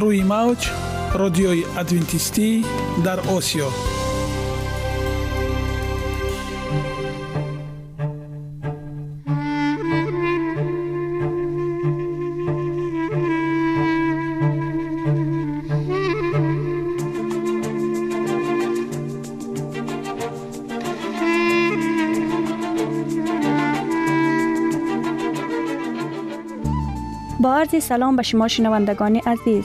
روی موج رادیوی ادوینتیستی در آسیا. با عرض سلام به شما شنوندگان عزیز،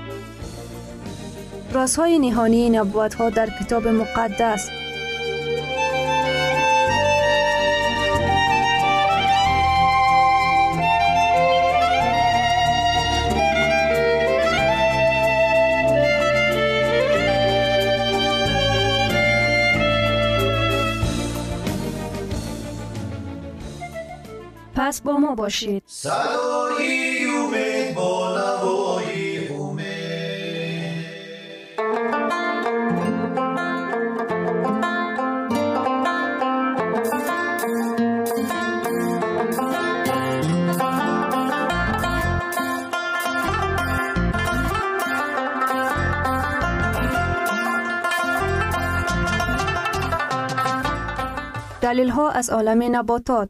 رازهای نهانی نبوت‌ها در کتاب مقدس. پس با ما باشید. صدای امید با نوای امید، دلیل ها از عالم نباتات.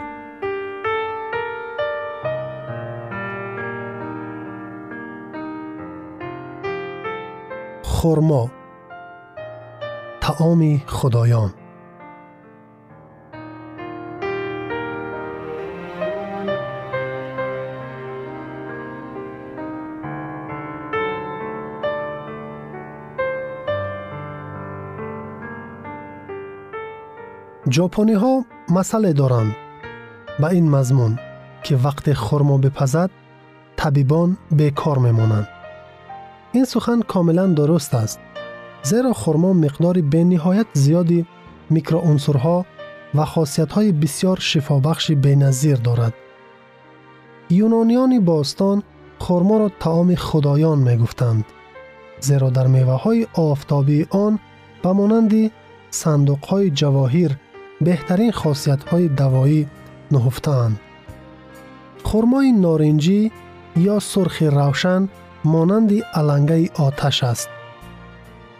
خرما، طعام خدایان. ژاپنی ها مسئله دارند به این مضمون که وقت خرما بپزد طبیبان بیکار میمانند. این سخن کاملا درست است، زیرا خرما مقداری به نهایت زیادی میکروعنصرها و خاصیت‌های بسیار شفابخش بی‌نظیر دارد. یونانیان باستان خرما را طعام خدایان میگفتند، زیرا در میوه‌های آفتابی آن به مانند صندوق‌های جواهر بهترین خاصیت‌های دوایی نهفته‌اند. خرمای نارنجی یا سرخ روشن مانند علنگه آتش است.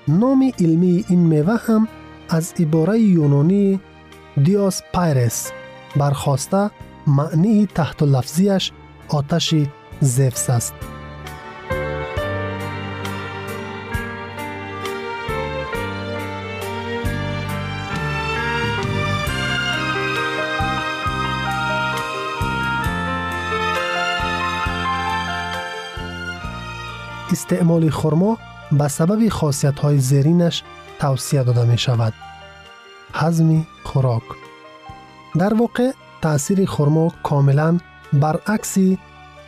نام علمی این میوه هم از عباره یونانی دیاسپایرس برخواسته، معنی تحت لفظیش آتش زفس است. استعمال خرما به سبب خاصیت‌های زیرینش توصیه داده می شود. هضم خوراک: در واقع تأثیر خرما کاملاً برعکس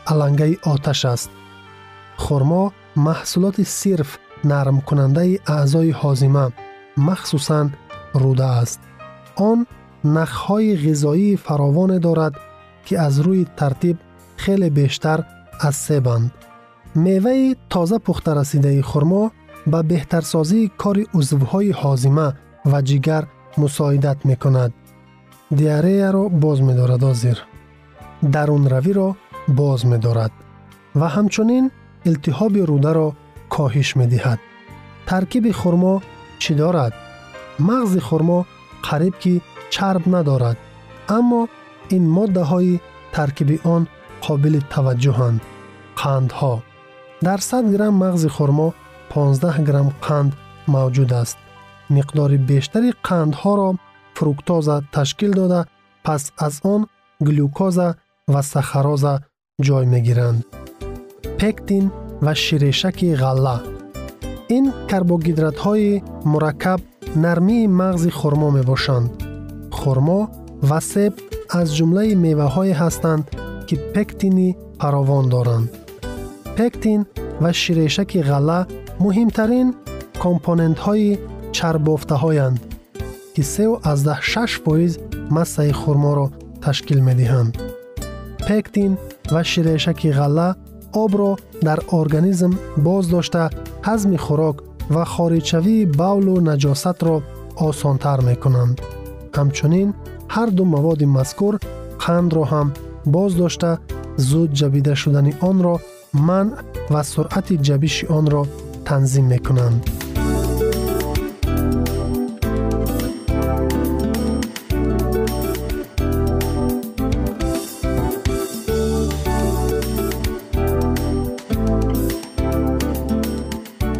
علنگه آتش است. خرما محصولات صرف نرم کننده اعضای هاضمه مخصوصاً روده است. آن نخهای غذایی فراوان دارد که از روی ترتیب خیلی بیشتر از 3 بند. میوه تازه پخته رسیده خرما به بهترسازی کار عضوهای هاضمه و جگر مساعدت میکند. دیاره را باز می‌دارد، درون روی را باز می‌دارد و همچنین التهاب روده را کاهش می‌دهد. ترکیب خرما چی دارد؟ مغز خرما قریب که چرب ندارد، اما این ماده های ترکیب آن قابل توجه هستند. قندها: در 100 گرم مغز خرما 15 گرم قند موجود است. مقدار بیشتری قندها را فروکتوز تشکیل داده، پس از آن گلوکوز و ساخاروز جای میگیرند. پکتین و شیرشک غله: این کربوهیدرات های مرکب نرمی مغز خرما می باشند. خرما و سیب از جمله میوه های هستند که پکتینی فراوان دارند. پکتین و شیرشک غله مهمترین کامپوننت های چربافته هایند که 3.6% مصه خرما را تشکیل می دهند. پکتین و شیرشک غله آب را در ارگانیسم باز داشته هضم خوراک و خارج‌شوی بول و نجاست را آسان‌تر می‌کنند. همچنین هر دو مواد مذکور قند را هم باز داشته زود جبیده شدن آن را منع و سرعت جبیش آن را تنظیم می‌کنند.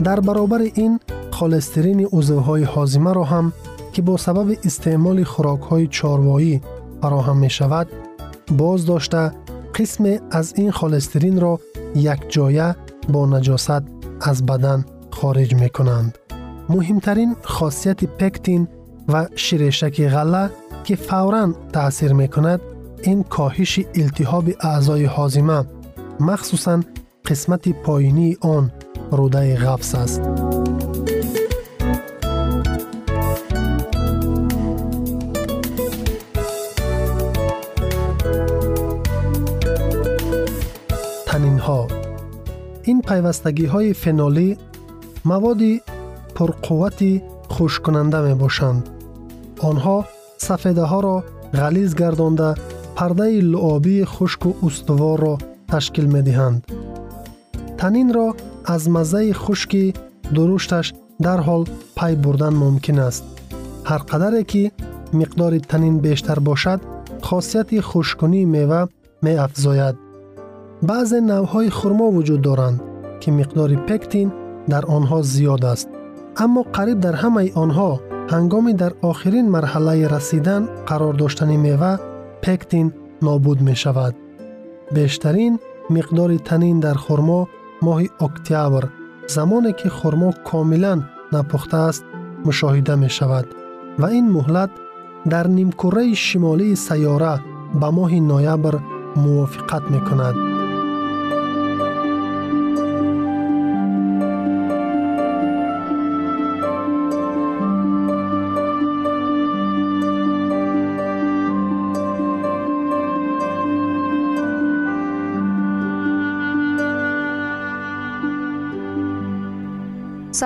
در برابر این کلسترین عضوهای هاضمه را هم که با سبب استعمال خوراک‌های چاروائی فراهم می‌شود باز داشته قسم از این کلسترین را یک جایه با نجاست از بدن خارج می‌کنند. مهمترین خاصیت پکتین و شیرشک غله که فوراً تأثیر می‌کند این کاهش التهاب اعضای هاضمه مخصوصاً قسمت پایینی آن روده قفص است. تنین‌ها: این پیوستگی‌های فنولی مواد پرقوت خشک‌کننده می‌باشند. آنها سفیده‌ها را غلیظ گردانده پرده لعابی خشک و استوار را تشکیل می‌دهند. تنین را از مزه خشکی درشتش در حال پی بردن ممکن است. هر قدر که مقدار تنین بیشتر باشد خاصیت خشکانی میوه می افزاید. بعض نوعهای خرما وجود دارند که مقدار پکتین در آنها زیاد است، اما قریب در همه آنها هنگامی در آخرین مرحله رسیدن قرار داشتن میوه پکتین نابود می شود. بیشترین مقدار تنین در خرما ماه اکتبر زمانی که خرما کاملا نپخته است مشاهده می شود و این مهلت در نیمکره شمالی سیاره به ماه نوامبر موافقت می کند.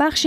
بخش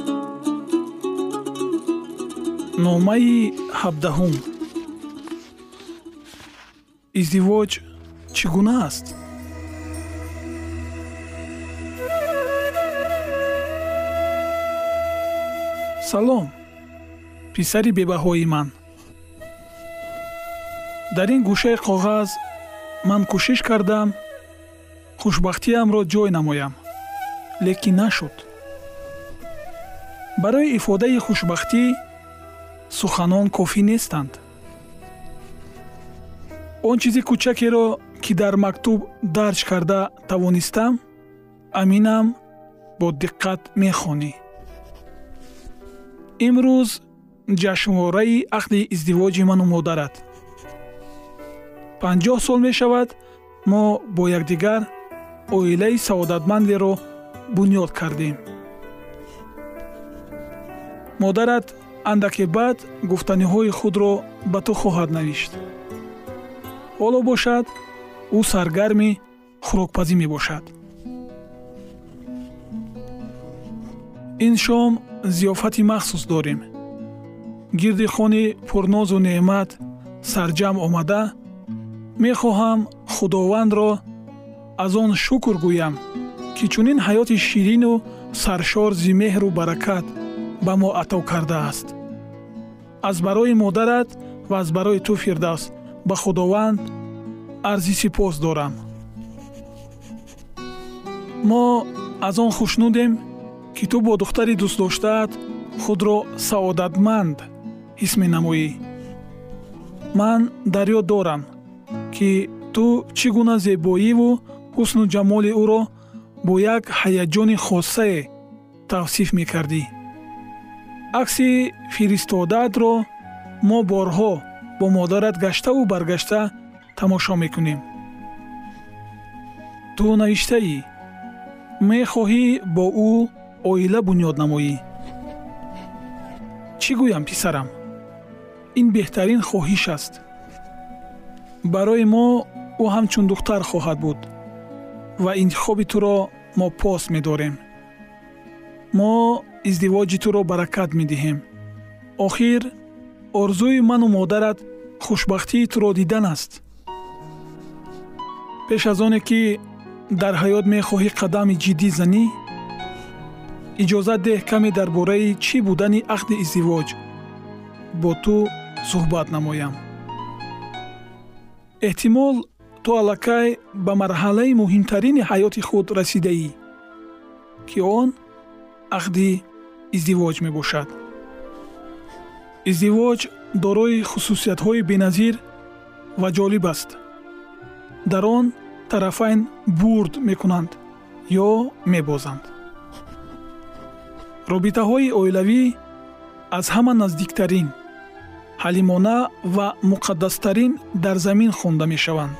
نامه 17. ازدواج چگونه است؟ سلام پسر بی‌بهای من، در این گوشه کاغذ من کوشش کردم خوشبختیم را جای نمایم، لیکن نشد. برای افاده خوشبختی سخنان کافی نیستند. آن چیزی کوچکی را که در مکتوب درج کرده توانستم، امینم با دقت میخوانی. امروز جشنواره عقد ازدواج من و مادرت. 50 سال می شود ما با یکدیگر عائله سعادتمندی را بنیاد کردیم. مادرت اندکی بعد گفتنی‌های خود را به تو خواهد نوشت. حالا باشد او سرگرم خوراک‌پزی می باشد. این شام ضیافتی مخصوص داریم. گرد خانه پرناز و نعمت سرجم آمده، می خواهم خداوند را از آن شکر گویم که چنین حیات شیرین و سرشار ز مهر و برکت به ما عطا کرده است. از برای مادرت و از برای تو فردوس به خداوند عرضی سپاس دارم. ما از آن خوشنودیم که تو با دختری دوست داشته‌ات خود را سعادتمند حس می‌نمایی. من در یاد دارم که تو چگونه زیبایی و حسن و جمال او را با یک هیجان خاصه توصیف می‌کردی. عکس فرستاده‌ات را ما بارها با مادرت گشته و برگشته تماشا می‌کنیم. تو نوشته‌ای می‌خواهی با او عائله بنیاد نمایی. چی گویم پسرم؟ این بهترین خواهش است. برای ما او همچون دختر خواهد بود و انتخاب تو را ما پاس می‌داریم. ما ازدواج تو را برکت می‌دهیم. آخر آرزوی من و مادرت خوشبختی تو را دیدن است. پیش از آن که در حیات می‌خواهی قدم جدی زنی، اجازه ده کمی درباره چی بودن عقد ازدواج با تو صحبت نمایم. احتمال تو الکی به مرحله مهمترین حیات خود رسیده ای که آن عقد ازدواج می باشد. ازدواج دارای خصوصیت های بی‌نظیر و جالب است. در آن طرفین بورد می کنند یا می بازند. رابطه های عائلوی از همه نزدیکترین، حلیمانه و مقدسترین در زمین خوانده می شوند.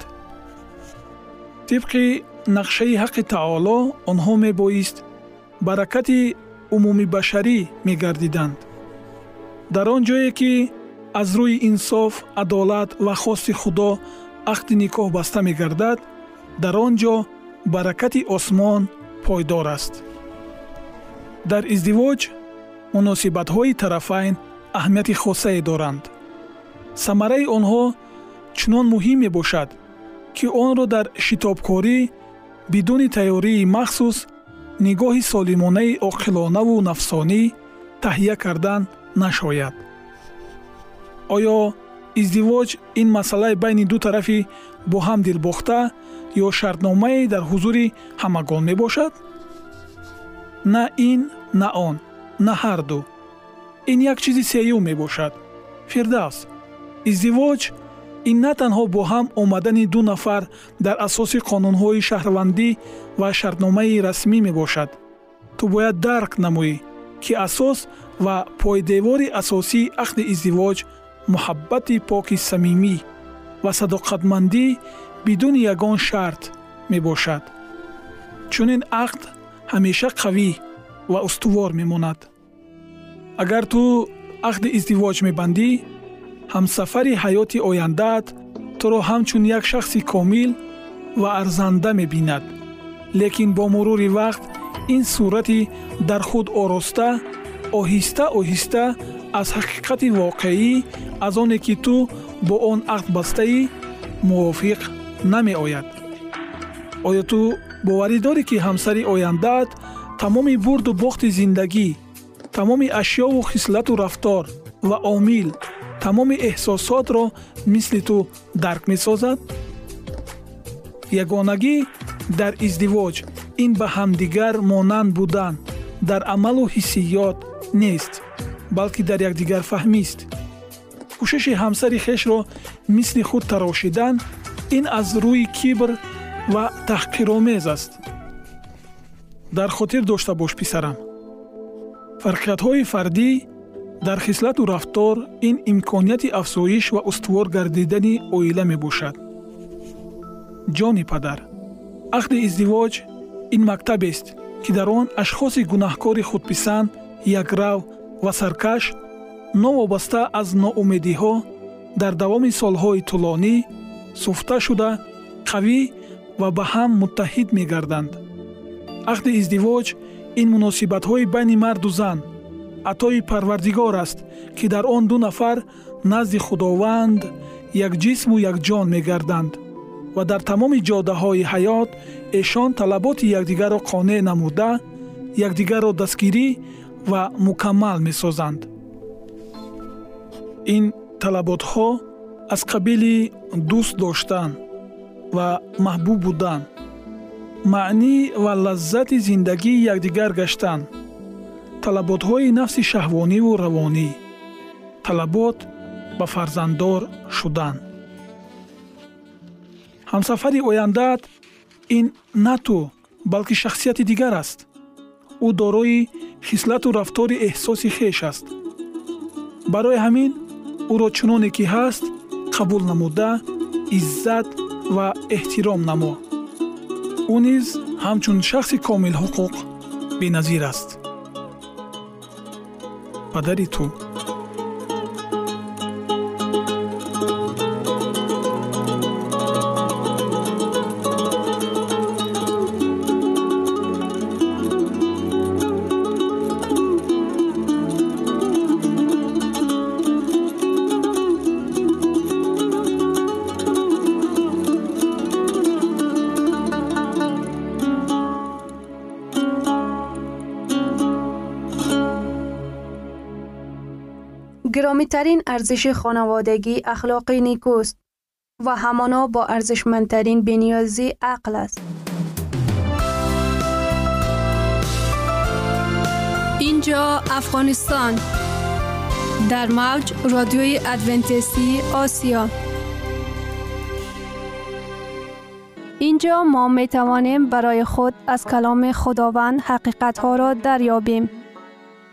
طبق نقشه حق تعالی آنها می بایست برکت عمومی بشری می گردیدند. در آن جایی که از روی انصاف، عدالت و خواست خدا عقد نکاح بسته می گردد، در آنجا برکت آسمان پایدار است. در ازدواج مناسبت‌های طرفین اهمیت خاصی دارند. ثمره آنها چنان مهم میباشد که آن را در شتابکاری بدون تئوری مخصوص، نگاه سالمانه عاقلانه و نفسانی تهیه کردن نشاید. آیا ازدواج این مسئله بین دو طرفی با هم دلباخته یا شرطنامه در حضور همگان میباشد؟ نه این، نه آن، نه هر دو. این یک چیزی سیوم می باشد. فردوس، ازدواج این نه تنها با هم آمدن دو نفر در اساس قانونهای شهروندی و شرطنامه رسمی می باشد. تو باید درک نمایی که اساس و پایدوار اساسی عقد ازدواج محبت پاک صمیمی و صداقتمندی بدون یگان شرط می باشد. چونین عقد همیشه قوی و استوار میماند. اگر تو عقد ازدواج میبندی، همسفر حیات آینده‌ات تو را همچون یک شخصی کامل و ارزنده میبیند. لیکن با مرور وقت این صورتی در خود آراسته، آهسته آهسته از حقیقت واقعی، از آنی که تو با آن عقد بسته‌ای، موافق نمی آید. آیا تو باوری داری که همسر آینده‌ات تمام برد و باخت زندگی، تمام اشیا و خصلت و رفتار و عامل، تمام احساسات را مثل تو درک می سازد؟ یگانگی در ازدواج این به همدیگر مانند بودن در عمل و حسیات نیست، بلکه در یکدیگر فهمی است. کوشش همسر خویش را مثل خود تراشیدن، این از روی کبر و تحقیرآمیز است. در خاطر داشته باش پسرم، فرقیت‌های فردی در خصلت و رفتار این امکانیت افزایش و استوار گردیدن عائله می باشد. جان پدر، عقد ازدواج این مکتب است که در آن اشخاص گناهکار خودپسند، یکرو و سرکش، نوابسته از ناامیدی‌ها در دوام سالهای طولانی سفته شده، قوی و به هم متحد می گردند. عقد ازدواج این مناسبت‌های بین مرد و زن عطای پروردگار است که در آن دو نفر نزد خداوند یک جسم و یک جان می‌گردند و در تمام جاده‌های حیات ایشان طلبات یکدیگر را قانع نموده، یکدیگر را دستگیری و مکمل می‌سازند. این طلبات‌ها از قبیل دوست داشتن و محبوب بودن، معنی و لذت زندگی یکدیگر گشتن، طلبات‌های نفس شهوانی و روانی، طلبات به فرزنددار شدن. همسفر آینده‌ات این نه تو بلکه شخصیت دیگر است. او دارای خصلت و رفتار احساسی خویش است. برای همین او را چنانی که هست قبول نموده عزت و احترام نما. او نیز همچون شخص کامل حقوق بی‌نظیر است. پدری تو گرامی‌ترین ارزش خانوادگی اخلاق نیکوست و همانا با ارزشمندترین بنیازی عقل است. اینجا افغانستان، در موج رادیوی ادونتیستی آسیا. اینجا ما می توانیم برای خود از کلام خداوند حقیقت‌ها را دریابیم.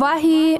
وحی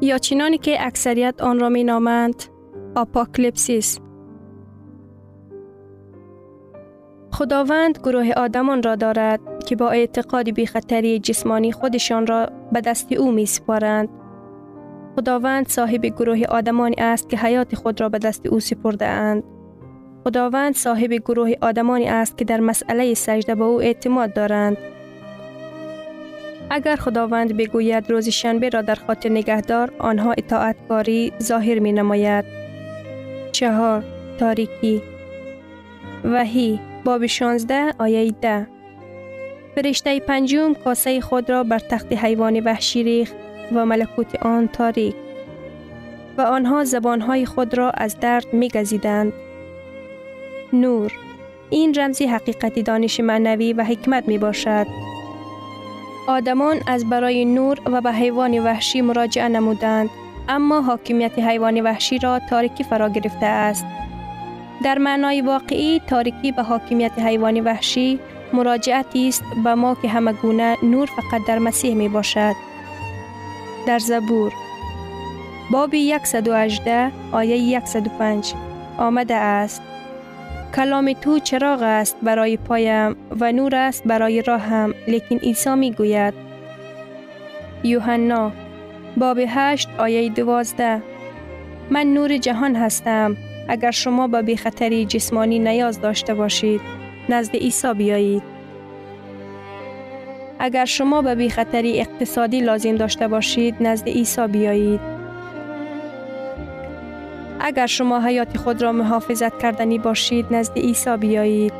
یا چنانی که اکثریت آن را می نامند آپاکلیپسیس. خداوند گروه آدمان را دارد که با اعتقاد بی خطری جسمانی خودشان را به دست او می سپارند خداوند صاحب گروه آدمانی است که حیات خود را به دست او سپرده اند. خداوند صاحب گروه آدمانی است که در مسئله سجده به او اعتماد دارند. اگر خداوند بگوید روز شنبه را در خاطر نگهدار، آنها اطاعتکاری ظاهر می نماید. 4. تاریکی. وحی باب 16 آیه 10. فرشته پنجم کاسه خود را بر تخت حیوان وحشی ریخت و ملکوت آن تاریک و آنها زبانهای خود را از درد می گزیدند. نور این رمزی حقیقت دانش معنوی و حکمت می باشد. آدمان از برای نور و به حیوان وحشی مراجعه نمودند، اما حاکمیت حیوان وحشی را تاریکی فرا گرفته است. در معنای واقعی تاریکی به حاکمیت حیوان وحشی مراجعتی است به ما که همه گونه نور فقط در مسیح می باشد. در زبور باب 118 آیه 105 آمده است: کلام تو چراغ است برای پایم و نور است برای راهم، لیکن عیسی می گوید. یوحنا باب 8 آیه 12 من نور جهان هستم. اگر شما به بیخطری جسمانی نیاز داشته باشید، نزد عیسی بیایید. اگر شما به بیخطری اقتصادی لازم داشته باشید، نزد عیسی بیایید. اگر شما حیات خود را محافظت کردنی باشید، نزد عیسی بیایید.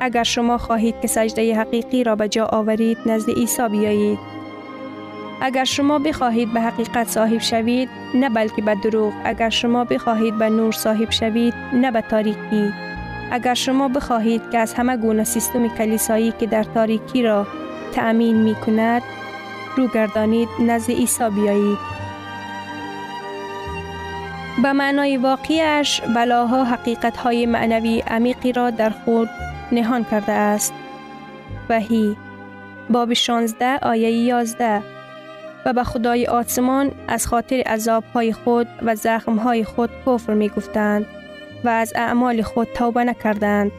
اگر شما خواهید که سجده حقیقی را به جا آورید، نزد عیسی بیایید. اگر شما بخواهید به حقیقت صاحب شوید، نه بلکه به دروغ. اگر شما بخواهید به نور صاحب شوید، نه به تاریکی. اگر شما بخواهید که از همه گونه سیستم کلیسایی که در تاریکی را تأمین می کند، رو گردانید، نزد عیسی بیایید. به معنای واقعیش، بلاها حقیقت‌های معنوی عمیقی را در خود نهان کرده است. وحی باب 16 آیه 11 و به خدای آسمان از خاطر عذاب‌های خود و زخم‌های خود کفر می‌گفتند و از اعمال خود توبه نکردند.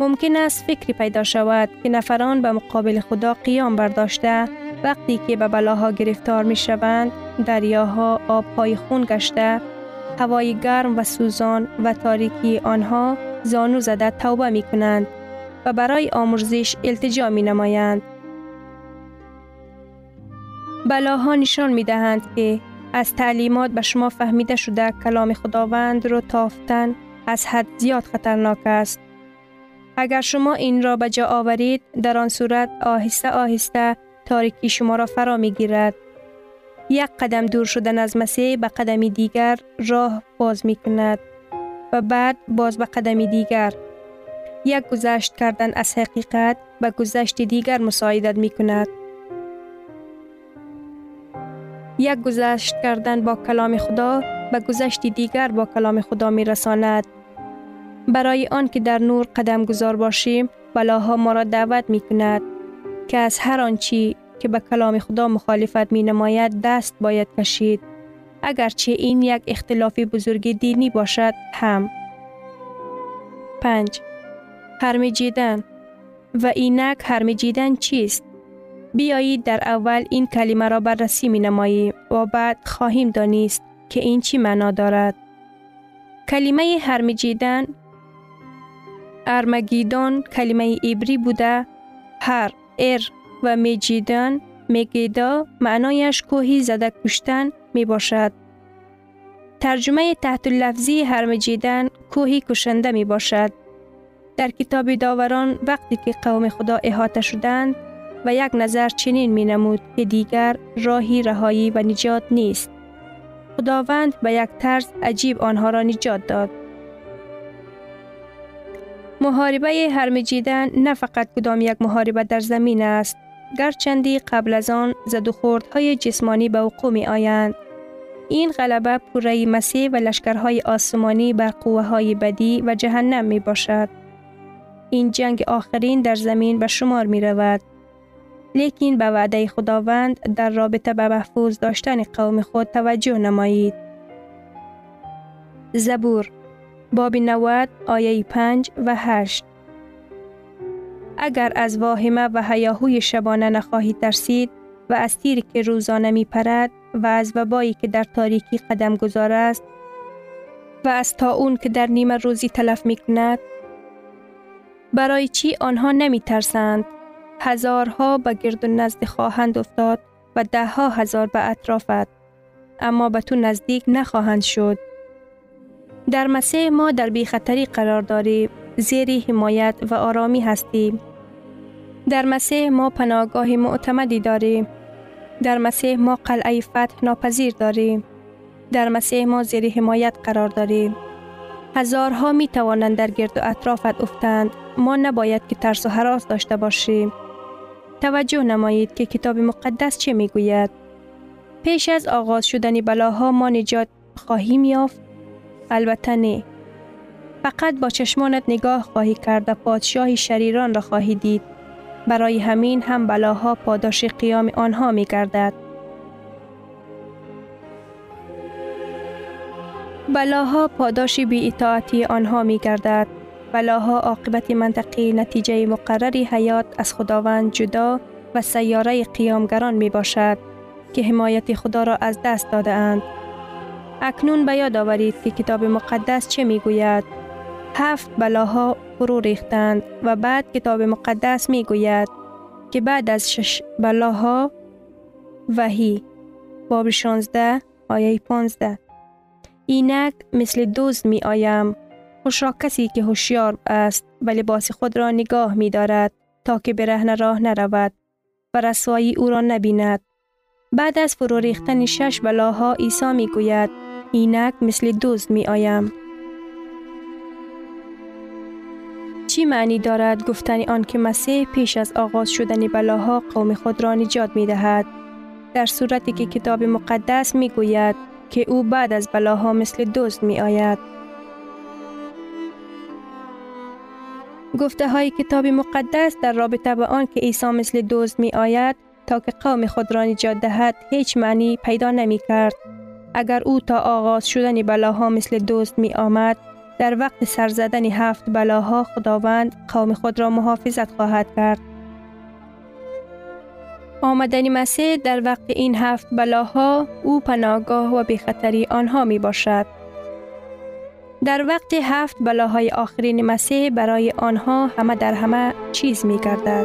ممکن است فکری پیدا شود که نفران به مقابل خدا قیام برداشته وقتی که به بلاها گرفتار می‌شوند، دریاها آب‌های خون گشته، هوای گرم و سوزان و تاریکی آنها زانو زده توبه می‌کنند و برای آمرزش التجا می‌نمایند. بلاها نشان می‌دهند که از تعلیمات به شما فهمیده شده کلام خداوند را تافتن از حد زیاد خطرناک است. اگر شما این را به جا آورید، در آن صورت آهسته آهسته تاریکی شما را فرا می‌گیرد. یک قدم دور شدن از مسیح به قدمی دیگر راه باز می‌کند و بعد باز به قدمی دیگر. یک گذشت کردن از حقیقت به گذشت دیگر مساعدت می‌کند. یک گذشت کردن با کلام خدا به گذشت دیگر با کلام خدا می‌رساند. برای آن که در نور قدم گذار باشیم، بلاها ما را دعوت می‌کند که از هر آنچی که به کلام خدا مخالفت می‌نماید دست باید کشید، اگرچه این یک اختلاف بزرگ دینی باشد هم. 5. هرمجیدن و اینک هرمجیدن چیست؟ بیایید در اول این کلمه را بررسی می‌نماییم و بعد خواهیم دانست که این چی معنا دارد. کلمه هرمجیدن ارمگیدان کلمه عبری بوده. هر و میجیدن میگیدا معنایش کوهی زده کشتن می باشد. ترجمه تحت لفظی هرمجیدن کوهی کشنده می باشد. در کتاب داوران وقتی که قوم خدا احاطه شدند و یک نظر چنین می نمود که دیگر راهی رهایی و نجات نیست، خداوند به یک طرز عجیب آنها را نجات داد. محاربه هرمجیدن نه فقط کدام یک محاربه در زمین است، گرچندی قبل از آن زد و خوردهای جسمانی به وقوع می آیند. این غلبه پوره مسیح و لشکرهای آسمانی بر قوه های بدی و جهنم می باشد. این جنگ آخرین در زمین به شمار می رود، لیکن به وعده خداوند در رابطه به محفوظ داشتن قوم خود توجه نمایید. زبور باب 90 آیه 5 و 8 اگر از واهمه و هیاهوی شبانه نخواهید ترسید و از تیری که روزانه می پرد و از وبایی که در تاریکی قدم گذار است و از طاعون که در نیمه روزی تلف می کند. برای چی آنها نمی ترسند؟ هزارها به گرد و نزد خواهند افتاد و ده ها هزار به اطرافت، اما به تو نزدیک نخواهند شد. در مسیح ما در بیخطری قرار داریم، زیر حمایت و آرامی هستیم. در مسیح ما پناهگاه معتمدی داریم. در مسیح ما قلعه فتح ناپذیر داریم. در مسیح ما زیر حمایت قرار داریم. هزارها می توانند در گرد و اطرافت افتند. ما نباید که ترس و هراس داشته باشیم. توجه نمایید که کتاب مقدس چه می گوید. پیش از آغاز شدن بلاها ما نجات خواهیم یافت؟ البته نه. فقط با چشمانت نگاه خواهی کرد و پادشاه شریران را خواهی دید. برای همین هم بلاها پاداش قیام آنها می گردد. بلاها پاداش بی اطاعتی آنها می گردد. بلاها عاقبت منطقی نتیجه مقرری حیات از خداوند جدا و سیاره قیامگران می باشد که حمایت خدا را از دست داده اند. اکنون به یاد آورید که کتاب مقدس چه می گوید. 7 بلاها فرو ریختند و بعد کتاب مقدس می گوید که بعد از 6 بلاها وحی باب 16 آیه 15 اینک مثل دزد می آیم. خوش را کسی که هوشیار است و لباس خود را نگاه می دارد تا که برهنه راه نرود و رسوایی او را نبیند. بعد از فرو ریختن 6 بلاها عیسی می گوید اینک مثل دزد می آیم. چی معنی دارد گفتن آن که مسیح پیش از آغاز شدن بلاها قوم خود را نجات می دهد، در صورتی که کتاب مقدس می گوید که او بعد از بلاها مثل دزد می آید؟ گفته های کتاب مقدس در رابطه با آن که عیسی مثل دزد می آید تا که قوم خود را نجات دهد هیچ معنی پیدا نمی کرد. اگر او تا آغاز شدن بلاها مثل دزد می آمد، در وقت سرزدن 7 بلاها خداوند قوم خود را محافظت خواهد کرد. آمدن مسیح در وقت این 7 بلاها او پناهگاه و بیخطری آنها می باشد. در وقت 7 بلاهای آخرین مسیح برای آنها همه در همه چیز می گردد.